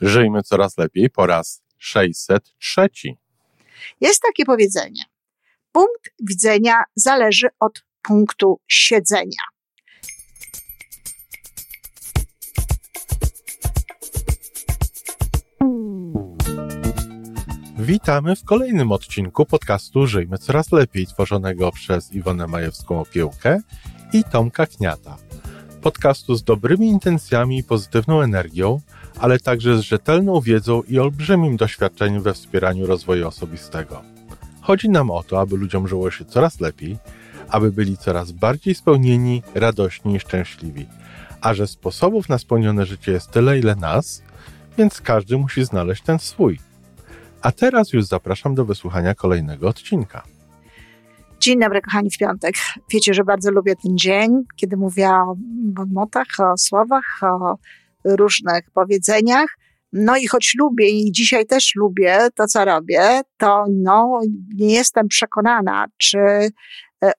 Żyjmy coraz lepiej po raz 603. Jest takie powiedzenie. Punkt widzenia zależy od punktu siedzenia. Witamy w kolejnym odcinku podcastu Żyjmy coraz lepiej, tworzonego przez Iwonę Majewską-Opiełkę i Tomka Kniata. Podcastu z dobrymi intencjami i pozytywną energią, ale także z rzetelną wiedzą i olbrzymim doświadczeniem we wspieraniu rozwoju osobistego. Chodzi nam o to, aby ludziom żyło się coraz lepiej, aby byli coraz bardziej spełnieni, radośni i szczęśliwi. A że sposobów na spełnione życie jest tyle, ile nas, więc każdy musi znaleźć ten swój. A teraz już zapraszam do wysłuchania kolejnego odcinka. Dzień dobry, kochani, w piątek. Wiecie, że bardzo lubię ten dzień, kiedy mówię o bonmotach, o słowach, o różnych powiedzeniach. No i choć lubię i dzisiaj też lubię to, co robię, to nie jestem przekonana, czy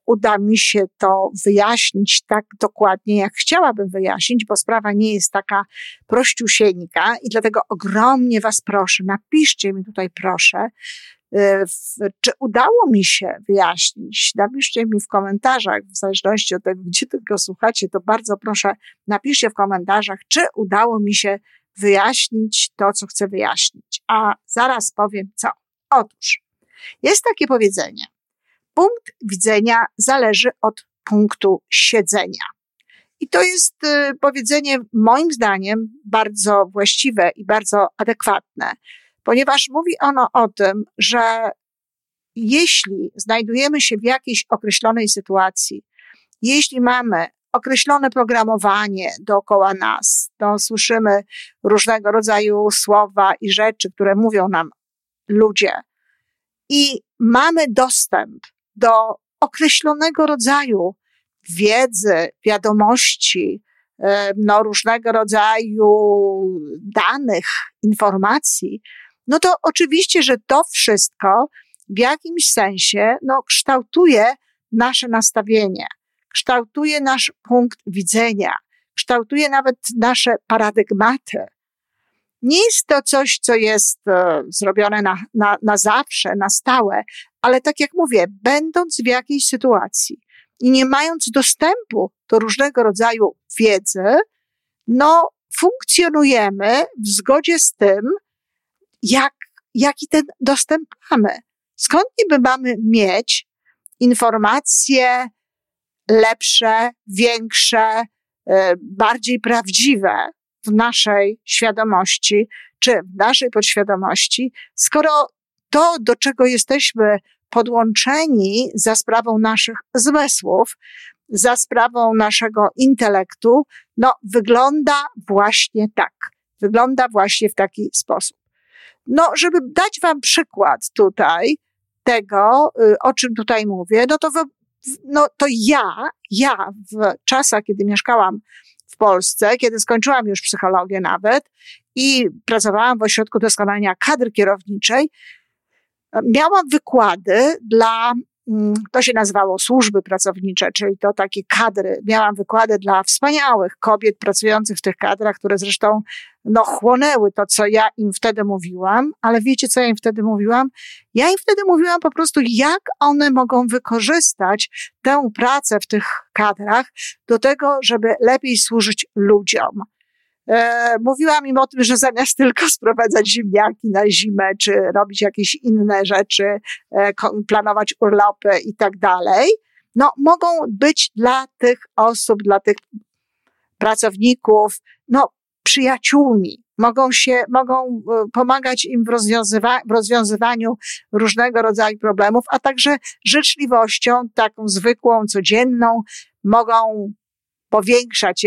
uda mi się to wyjaśnić tak dokładnie, jak chciałabym wyjaśnić, bo sprawa nie jest taka prościusieńka i dlatego ogromnie was proszę, napiszcie mi tutaj proszę, czy udało mi się wyjaśnić. Napiszcie mi w komentarzach, w zależności od tego, gdzie tego słuchacie, to bardzo proszę, napiszcie w komentarzach, czy udało mi się wyjaśnić to, co chcę wyjaśnić. A zaraz powiem co. Otóż, jest takie powiedzenie. Punkt widzenia zależy od punktu siedzenia. I to jest powiedzenie moim zdaniem bardzo właściwe i bardzo adekwatne, ponieważ mówi ono o tym, że jeśli znajdujemy się w jakiejś określonej sytuacji, jeśli mamy określone programowanie dookoła nas, to słyszymy różnego rodzaju słowa i rzeczy, które mówią nam ludzie i mamy dostęp do określonego rodzaju wiedzy, wiadomości, różnego rodzaju danych, informacji, no to oczywiście, że to wszystko w jakimś sensie kształtuje nasze nastawienie, kształtuje nasz punkt widzenia, kształtuje nawet nasze paradygmaty. Nie jest to coś, co jest zrobione na zawsze, na stałe, ale tak jak mówię, będąc w jakiejś sytuacji i nie mając dostępu do różnego rodzaju wiedzy, funkcjonujemy w zgodzie z tym, jaki ten dostęp mamy. Skąd niby mamy mieć informacje lepsze, większe, bardziej prawdziwe w naszej świadomości czy w naszej podświadomości, skoro to, do czego jesteśmy podłączeni za sprawą naszych zmysłów, za sprawą naszego intelektu, wygląda właśnie tak. Wygląda właśnie w taki sposób. Żeby dać wam przykład tutaj tego, o czym tutaj mówię, to ja w czasach, kiedy mieszkałam w Polsce, kiedy skończyłam już psychologię nawet i pracowałam w Ośrodku Doskonalenia Kadry Kierowniczej, miałam wykłady to się nazywało służby pracownicze, czyli to takie kadry. Miałam wykłady dla wspaniałych kobiet pracujących w tych kadrach, które zresztą chłonęły to, co ja im wtedy mówiłam, ale wiecie, co ja im wtedy mówiłam? Ja im wtedy mówiłam po prostu, jak one mogą wykorzystać tę pracę w tych kadrach do tego, żeby lepiej służyć ludziom. Mówiłam im o tym, że zamiast tylko sprowadzać ziemniaki na zimę, czy robić jakieś inne rzeczy, planować urlopy i tak dalej, mogą być dla tych osób, dla tych pracowników, przyjaciółmi. Mogą pomagać im w rozwiązywaniu różnego rodzaju problemów, a także życzliwością, taką zwykłą, codzienną, mogą powiększać,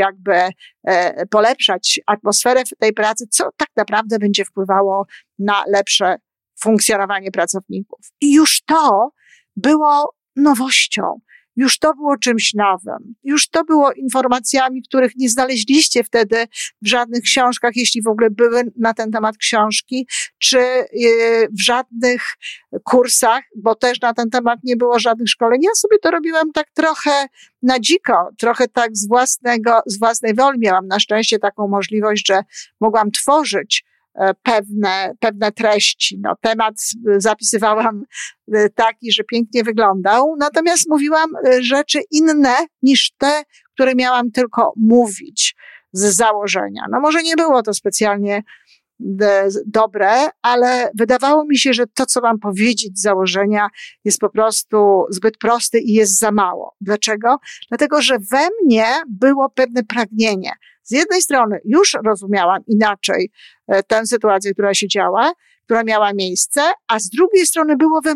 polepszać atmosferę w tej pracy, co tak naprawdę będzie wpływało na lepsze funkcjonowanie pracowników. I już to było nowością, już to było czymś nowym, już to było informacjami, których nie znaleźliście wtedy w żadnych książkach, jeśli w ogóle były na ten temat książki, czy w żadnych kursach, bo też na ten temat nie było żadnych szkoleń. Ja sobie to robiłam tak trochę na dziko, trochę tak z własnej woli. Miałam na szczęście taką możliwość, że mogłam tworzyć pewne treści. No, temat zapisywałam taki, że pięknie wyglądał, natomiast mówiłam rzeczy inne niż te, które miałam tylko mówić z założenia. No może nie było to specjalnie dobre, ale wydawało mi się, że to, co mam powiedzieć z założenia, jest po prostu zbyt proste i jest za mało. Dlaczego? Dlatego, że we mnie było pewne pragnienie. Z jednej strony już rozumiałam inaczej tę sytuację, która się działa, która miała miejsce, a z drugiej strony było we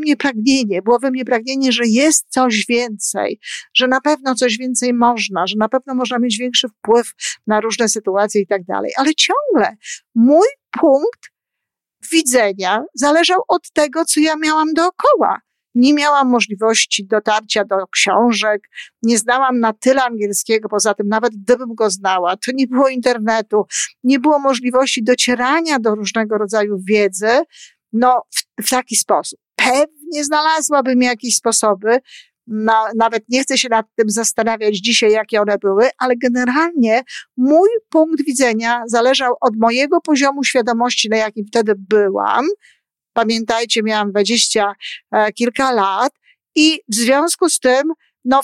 mnie pragnienie, że jest coś więcej, że na pewno coś więcej można, że na pewno można mieć większy wpływ na różne sytuacje i tak dalej. Ale ciągle mój punkt widzenia zależał od tego, co ja miałam dookoła. Nie miałam możliwości dotarcia do książek, nie znałam na tyle angielskiego, poza tym nawet gdybym go znała, to nie było internetu, nie było możliwości docierania do różnego rodzaju wiedzy, no w taki sposób. Pewnie znalazłabym jakieś sposoby, nawet nie chcę się nad tym zastanawiać dzisiaj, jakie one były, ale generalnie mój punkt widzenia zależał od mojego poziomu świadomości, na jakim wtedy byłam. Pamiętajcie, miałam 20 kilka lat i w związku z tym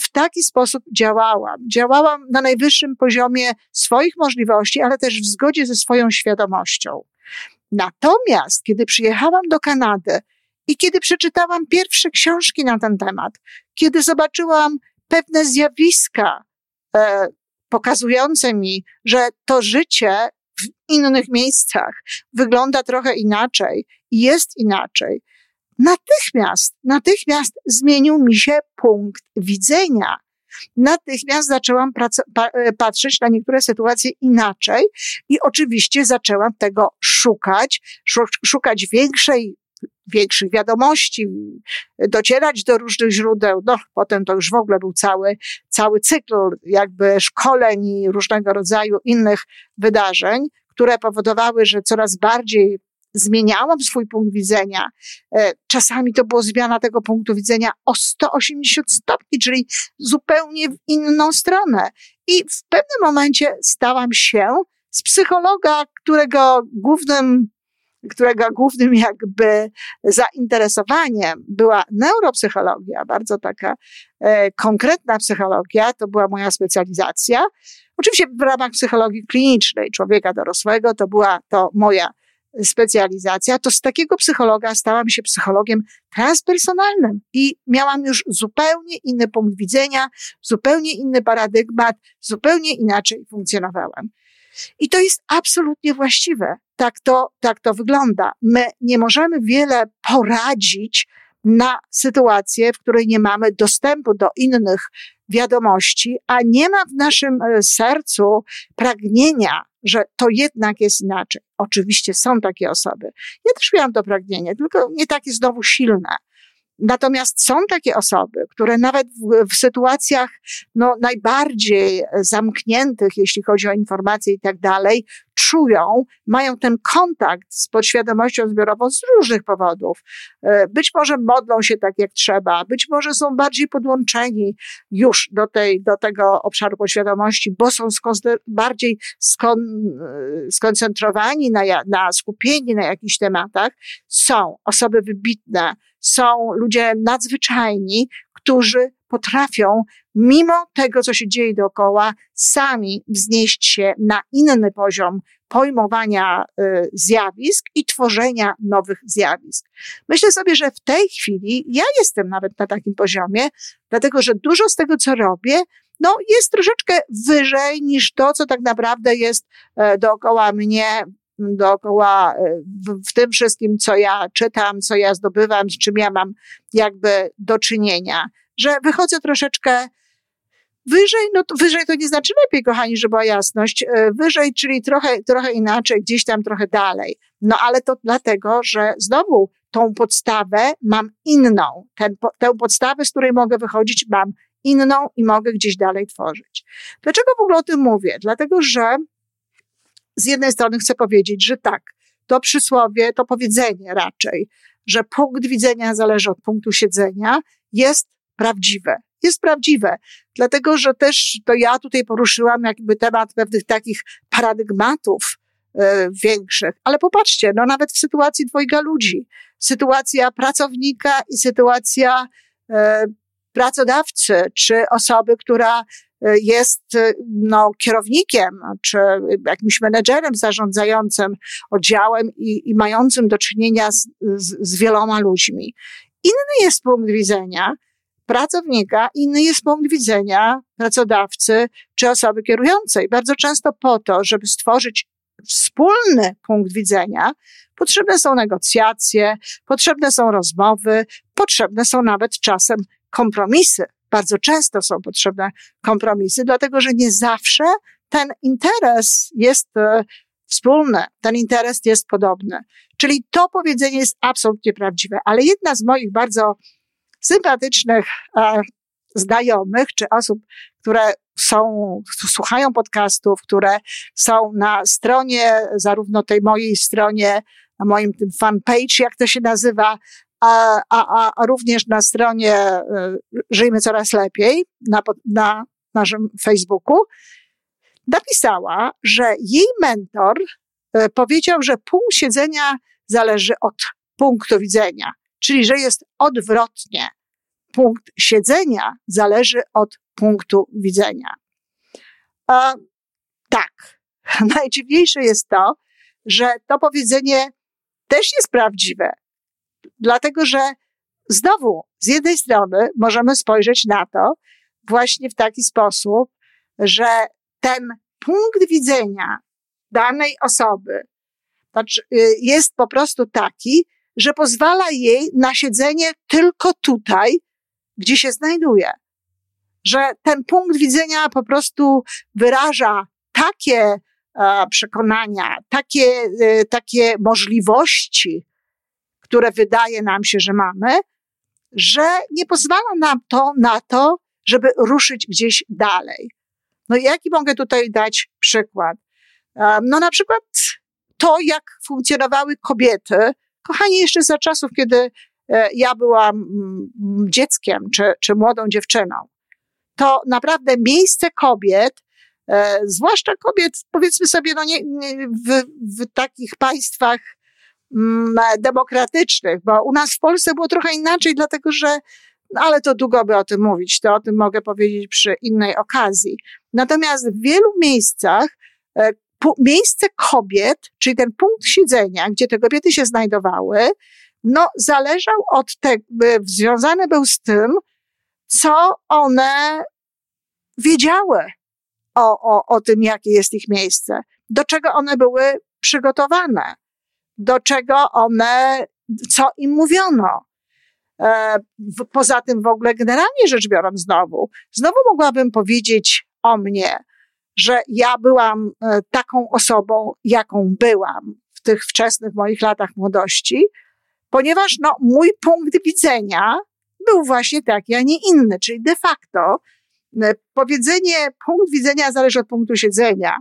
w taki sposób działałam. Działałam na najwyższym poziomie swoich możliwości, ale też w zgodzie ze swoją świadomością. Natomiast kiedy przyjechałam do Kanady i kiedy przeczytałam pierwsze książki na ten temat, kiedy zobaczyłam pewne zjawiska pokazujące mi, że to życie w innych miejscach wygląda trochę inaczej, jest inaczej. Natychmiast zmienił mi się punkt widzenia. Natychmiast zaczęłam patrzeć na niektóre sytuacje inaczej i oczywiście zaczęłam tego szukać większych wiadomości, docierać do różnych źródeł. Potem to już w ogóle był cały cykl jakby szkoleń i różnego rodzaju innych wydarzeń, które powodowały, że coraz bardziej zmieniałam swój punkt widzenia. Czasami to była zmiana tego punktu widzenia o 180 stopni, czyli zupełnie w inną stronę. I w pewnym momencie stałam się z psychologa, którego głównym jakby zainteresowaniem była neuropsychologia, bardzo taka konkretna psychologia, to była moja specjalizacja. Oczywiście w ramach psychologii klinicznej człowieka dorosłego to moja specjalizacja, to z takiego psychologa stałam się psychologiem transpersonalnym i miałam już zupełnie inny punkt widzenia, zupełnie inny paradygmat, zupełnie inaczej funkcjonowałam. I to jest absolutnie właściwe. Tak to wygląda. My nie możemy wiele poradzić na sytuację, w której nie mamy dostępu do innych wiadomości, a nie ma w naszym sercu pragnienia, że to jednak jest inaczej. Oczywiście są takie osoby. Ja też miałam to pragnienie, tylko nie takie znowu silne. Natomiast są takie osoby, które nawet w sytuacjach najbardziej zamkniętych, jeśli chodzi o informacje i tak dalej, czują, mają ten kontakt z podświadomością zbiorową z różnych powodów. Być może modlą się tak jak trzeba, być może są bardziej podłączeni już do tego obszaru podświadomości, bo są bardziej skoncentrowani, skupieni na jakichś tematach. Są osoby wybitne, są ludzie nadzwyczajni, którzy potrafią, mimo tego, co się dzieje dookoła, sami wznieść się na inny poziom pojmowania zjawisk i tworzenia nowych zjawisk. Myślę sobie, że w tej chwili ja jestem nawet na takim poziomie, dlatego że dużo z tego, co robię, jest troszeczkę wyżej niż to, co tak naprawdę jest dookoła mnie, dookoła w tym wszystkim, co ja czytam, co ja zdobywam, z czym ja mam jakby do czynienia. Że wychodzę troszeczkę wyżej, wyżej to nie znaczy lepiej, kochani, żeby była jasność, wyżej, czyli trochę inaczej, gdzieś tam trochę dalej. Ale to dlatego, że znowu tą podstawę mam inną. Tę podstawę, z której mogę wychodzić, mam inną i mogę gdzieś dalej tworzyć. Dlaczego w ogóle o tym mówię? Dlatego, że z jednej strony chcę powiedzieć, że tak, to przysłowie, to powiedzenie raczej, że punkt widzenia zależy od punktu siedzenia, jest prawdziwe, dlatego że też to ja tutaj poruszyłam jakby temat pewnych takich paradygmatów większych. Ale popatrzcie, no nawet w sytuacji dwojga ludzi, sytuacja pracownika i sytuacja pracodawcy, czy osoby, która jest kierownikiem, czy jakimś menedżerem zarządzającym oddziałem i mającym do czynienia z wieloma ludźmi. Inny jest punkt widzenia pracownika, inny jest punkt widzenia pracodawcy czy osoby kierującej. Bardzo często po to, żeby stworzyć wspólny punkt widzenia, potrzebne są negocjacje, potrzebne są rozmowy, potrzebne są nawet czasem kompromisy. Bardzo często są potrzebne kompromisy, dlatego że nie zawsze ten interes jest wspólny, ten interes jest podobny. Czyli to powiedzenie jest absolutnie prawdziwe, ale jedna z moich bardzo sympatycznych znajomych czy osób, które słuchają podcastów, które są na stronie, zarówno tej mojej stronie, na moim tym fanpage, jak to się nazywa, a również na stronie Żyjmy Coraz Lepiej, na naszym Facebooku, napisała, że jej mentor powiedział, że punkt siedzenia zależy od punktu widzenia, czyli że jest odwrotnie. Punkt siedzenia zależy od punktu widzenia. Tak, najdziwniejsze jest to, że to powiedzenie też jest prawdziwe, dlatego że znowu z jednej strony możemy spojrzeć na to właśnie w taki sposób, że ten punkt widzenia danej osoby jest po prostu taki, że pozwala jej na siedzenie tylko tutaj, gdzie się znajduje. Że ten punkt widzenia po prostu wyraża takie przekonania, takie możliwości, które wydaje nam się, że mamy, że nie pozwala nam to na to, żeby ruszyć gdzieś dalej. No i jaki mogę tutaj dać przykład? No na przykład to, jak funkcjonowały kobiety, kochani, jeszcze za czasów, kiedy ja byłam dzieckiem czy młodą dziewczyną, to naprawdę miejsce kobiet, zwłaszcza kobiet, powiedzmy sobie, w takich państwach demokratycznych, bo u nas w Polsce było trochę inaczej, dlatego że, ale to długo by o tym mówić, to o tym mogę powiedzieć przy innej okazji. Natomiast w wielu miejscach miejsce kobiet, czyli ten punkt siedzenia, gdzie te kobiety się znajdowały, zależał od tego, związany był z tym, co one wiedziały o tym, jakie jest ich miejsce, do czego one były przygotowane, co im mówiono. Poza tym w ogóle generalnie rzecz biorąc znowu mogłabym powiedzieć o mnie, że ja byłam taką osobą, jaką byłam w tych wczesnych moich latach młodości, ponieważ mój punkt widzenia był właśnie taki, a nie inny. Czyli de facto powiedzenie punkt widzenia zależy od punktu siedzenia,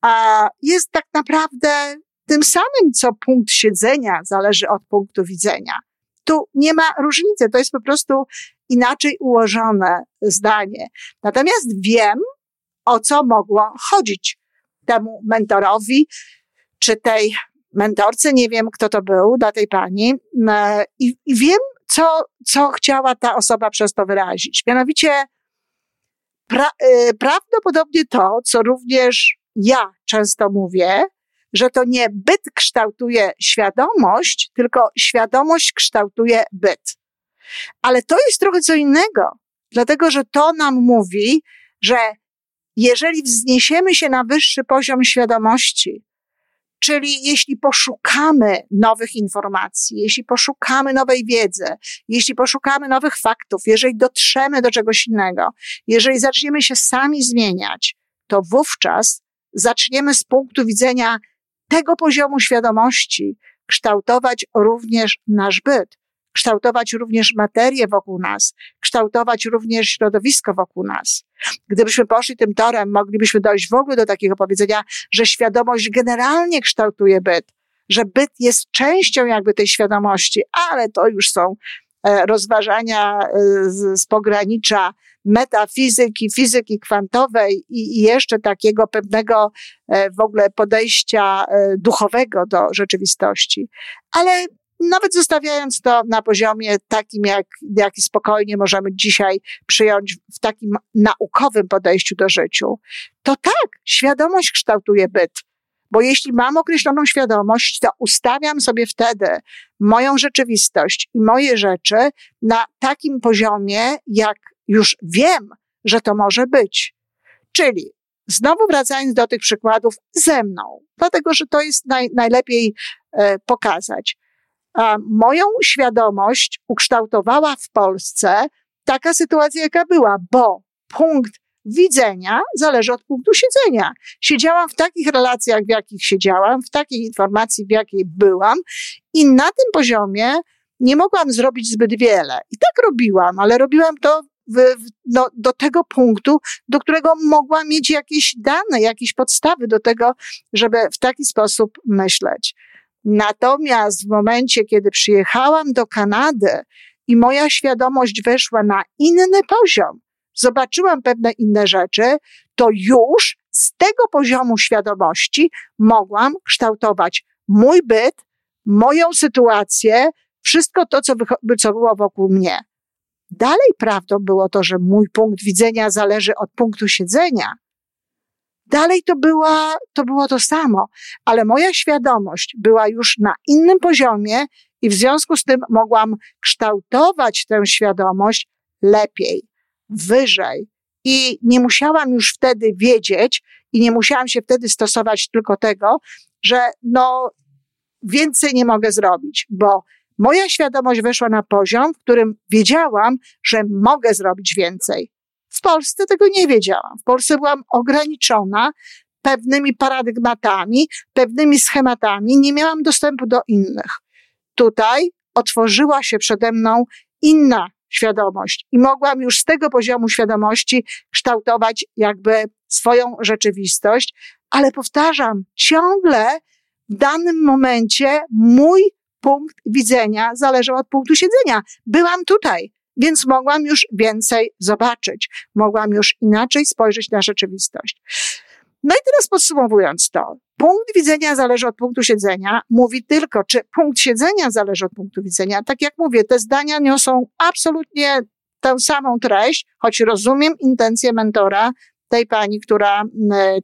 a jest tak naprawdę tym samym, co punkt siedzenia zależy od punktu widzenia. Tu nie ma różnicy, to jest po prostu inaczej ułożone zdanie. Natomiast wiem, o co mogło chodzić temu mentorowi, czy tej mentorce, nie wiem kto to był, dla tej pani, i wiem, co chciała ta osoba przez to wyrazić. Mianowicie prawdopodobnie to, co również ja często mówię, że to nie byt kształtuje świadomość, tylko świadomość kształtuje byt. Ale to jest trochę co innego, dlatego że to nam mówi, że jeżeli wzniesiemy się na wyższy poziom świadomości, czyli jeśli poszukamy nowych informacji, jeśli poszukamy nowej wiedzy, jeśli poszukamy nowych faktów, jeżeli dotrzemy do czegoś innego, jeżeli zaczniemy się sami zmieniać, to wówczas zaczniemy z punktu widzenia tego poziomu świadomości kształtować również nasz byt, kształtować również materię wokół nas, kształtować również środowisko wokół nas. Gdybyśmy poszli tym torem, moglibyśmy dojść w ogóle do takiego powiedzenia, że świadomość generalnie kształtuje byt, że byt jest częścią jakby tej świadomości, ale to już są rozważania z pogranicza metafizyki, fizyki kwantowej i jeszcze takiego pewnego w ogóle podejścia duchowego do rzeczywistości. Ale nawet zostawiając to na poziomie takim, jaki spokojnie możemy dzisiaj przyjąć w takim naukowym podejściu do życia, to tak, świadomość kształtuje byt. Bo jeśli mam określoną świadomość, to ustawiam sobie wtedy moją rzeczywistość i moje rzeczy na takim poziomie, jak już wiem, że to może być. Czyli znowu wracając do tych przykładów ze mną, dlatego że to jest najlepiej pokazać. A moją świadomość ukształtowała w Polsce taka sytuacja, jaka była, bo punkt widzenia zależy od punktu siedzenia. Siedziałam w takich relacjach, w jakich siedziałam, w takiej informacji, w jakiej byłam i na tym poziomie nie mogłam zrobić zbyt wiele. I tak robiłam, ale robiłam to do tego punktu, do którego mogłam mieć jakieś dane, jakieś podstawy do tego, żeby w taki sposób myśleć. Natomiast w momencie, kiedy przyjechałam do Kanady i moja świadomość weszła na inny poziom, zobaczyłam pewne inne rzeczy, to już z tego poziomu świadomości mogłam kształtować mój byt, moją sytuację, wszystko to, co było wokół mnie. Dalej prawdą było to, że mój punkt widzenia zależy od punktu siedzenia. Dalej to było to samo, ale moja świadomość była już na innym poziomie i w związku z tym mogłam kształtować tę świadomość lepiej, wyżej. I nie musiałam już wtedy wiedzieć i nie musiałam się wtedy stosować tylko tego, że więcej nie mogę zrobić, bo moja świadomość weszła na poziom, w którym wiedziałam, że mogę zrobić więcej. W Polsce tego nie wiedziałam. W Polsce byłam ograniczona pewnymi paradygmatami, pewnymi schematami. Nie miałam dostępu do innych. Tutaj otworzyła się przede mną inna świadomość i mogłam już z tego poziomu świadomości kształtować jakby swoją rzeczywistość. Ale powtarzam, ciągle w danym momencie mój punkt widzenia zależał od punktu siedzenia. Byłam tutaj. Więc mogłam już więcej zobaczyć. Mogłam już inaczej spojrzeć na rzeczywistość. No i teraz podsumowując to. Punkt widzenia zależy od punktu siedzenia. Mówi tylko, czy punkt siedzenia zależy od punktu widzenia. Tak jak mówię, te zdania niosą absolutnie tę samą treść, choć rozumiem intencję mentora, tej pani, która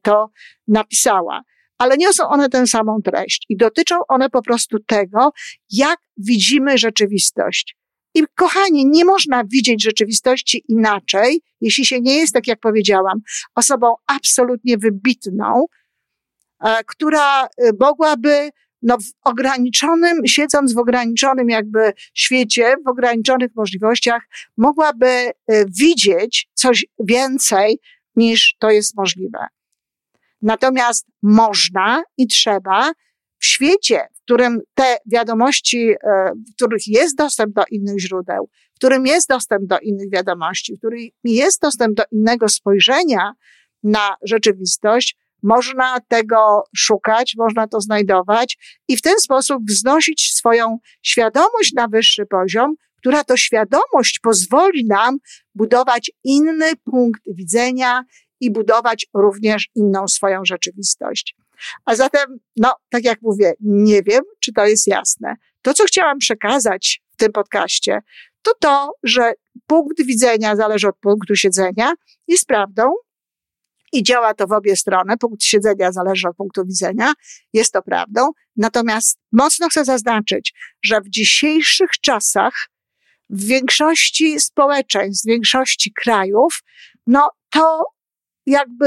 to napisała. Ale niosą one tę samą treść. I dotyczą one po prostu tego, jak widzimy rzeczywistość. I kochani, nie można widzieć rzeczywistości inaczej, jeśli się nie jest, tak jak powiedziałam, osobą absolutnie wybitną, która mogłaby siedząc w ograniczonym jakby świecie, w ograniczonych możliwościach, mogłaby widzieć coś więcej niż to jest możliwe. Natomiast można i trzeba w świecie, w którym te wiadomości, w których jest dostęp do innych źródeł, w którym jest dostęp do innych wiadomości, w którym jest dostęp do innego spojrzenia na rzeczywistość, można tego szukać, można to znajdować i w ten sposób wznosić swoją świadomość na wyższy poziom, która to świadomość pozwoli nam budować inny punkt widzenia i budować również inną swoją rzeczywistość. A zatem, tak jak mówię, nie wiem, czy to jest jasne. To, co chciałam przekazać w tym podcaście, to, że punkt widzenia zależy od punktu siedzenia, jest prawdą i działa to w obie strony. Punkt siedzenia zależy od punktu widzenia, jest to prawdą. Natomiast mocno chcę zaznaczyć, że w dzisiejszych czasach w większości społeczeństw, w większości krajów, to jakby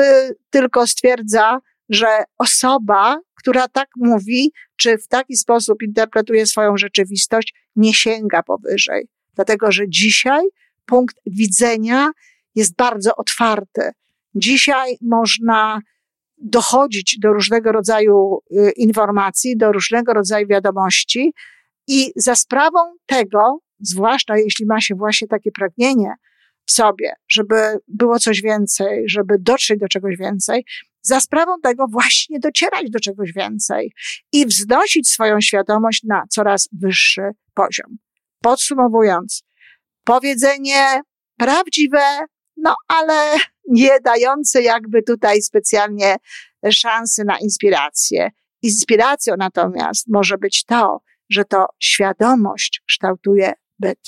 tylko stwierdza, że osoba, która tak mówi, czy w taki sposób interpretuje swoją rzeczywistość, nie sięga powyżej. Dlatego, że dzisiaj punkt widzenia jest bardzo otwarty. Dzisiaj można dochodzić do różnego rodzaju informacji, do różnego rodzaju wiadomości i za sprawą tego, zwłaszcza jeśli ma się właśnie takie pragnienie w sobie, żeby było coś więcej, żeby dotrzeć do czegoś więcej, za sprawą tego właśnie docierać do czegoś więcej i wznosić swoją świadomość na coraz wyższy poziom. Podsumowując, powiedzenie prawdziwe no ale nie dające jakby tutaj specjalnie szansy na inspirację. Inspiracją natomiast może być to, że to świadomość kształtuje byt,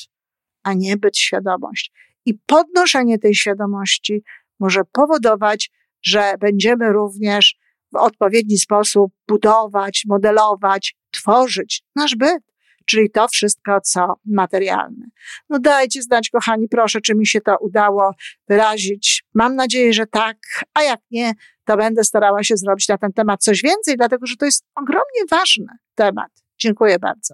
a nie byt świadomość. I podnoszenie tej świadomości może powodować, że będziemy również w odpowiedni sposób budować, modelować, tworzyć nasz byt, czyli to wszystko, co materialne. No dajcie znać, kochani, proszę, czy mi się to udało wyrazić. Mam nadzieję, że tak, a jak nie, to będę starała się zrobić na ten temat coś więcej, dlatego że to jest ogromnie ważny temat. Dziękuję bardzo.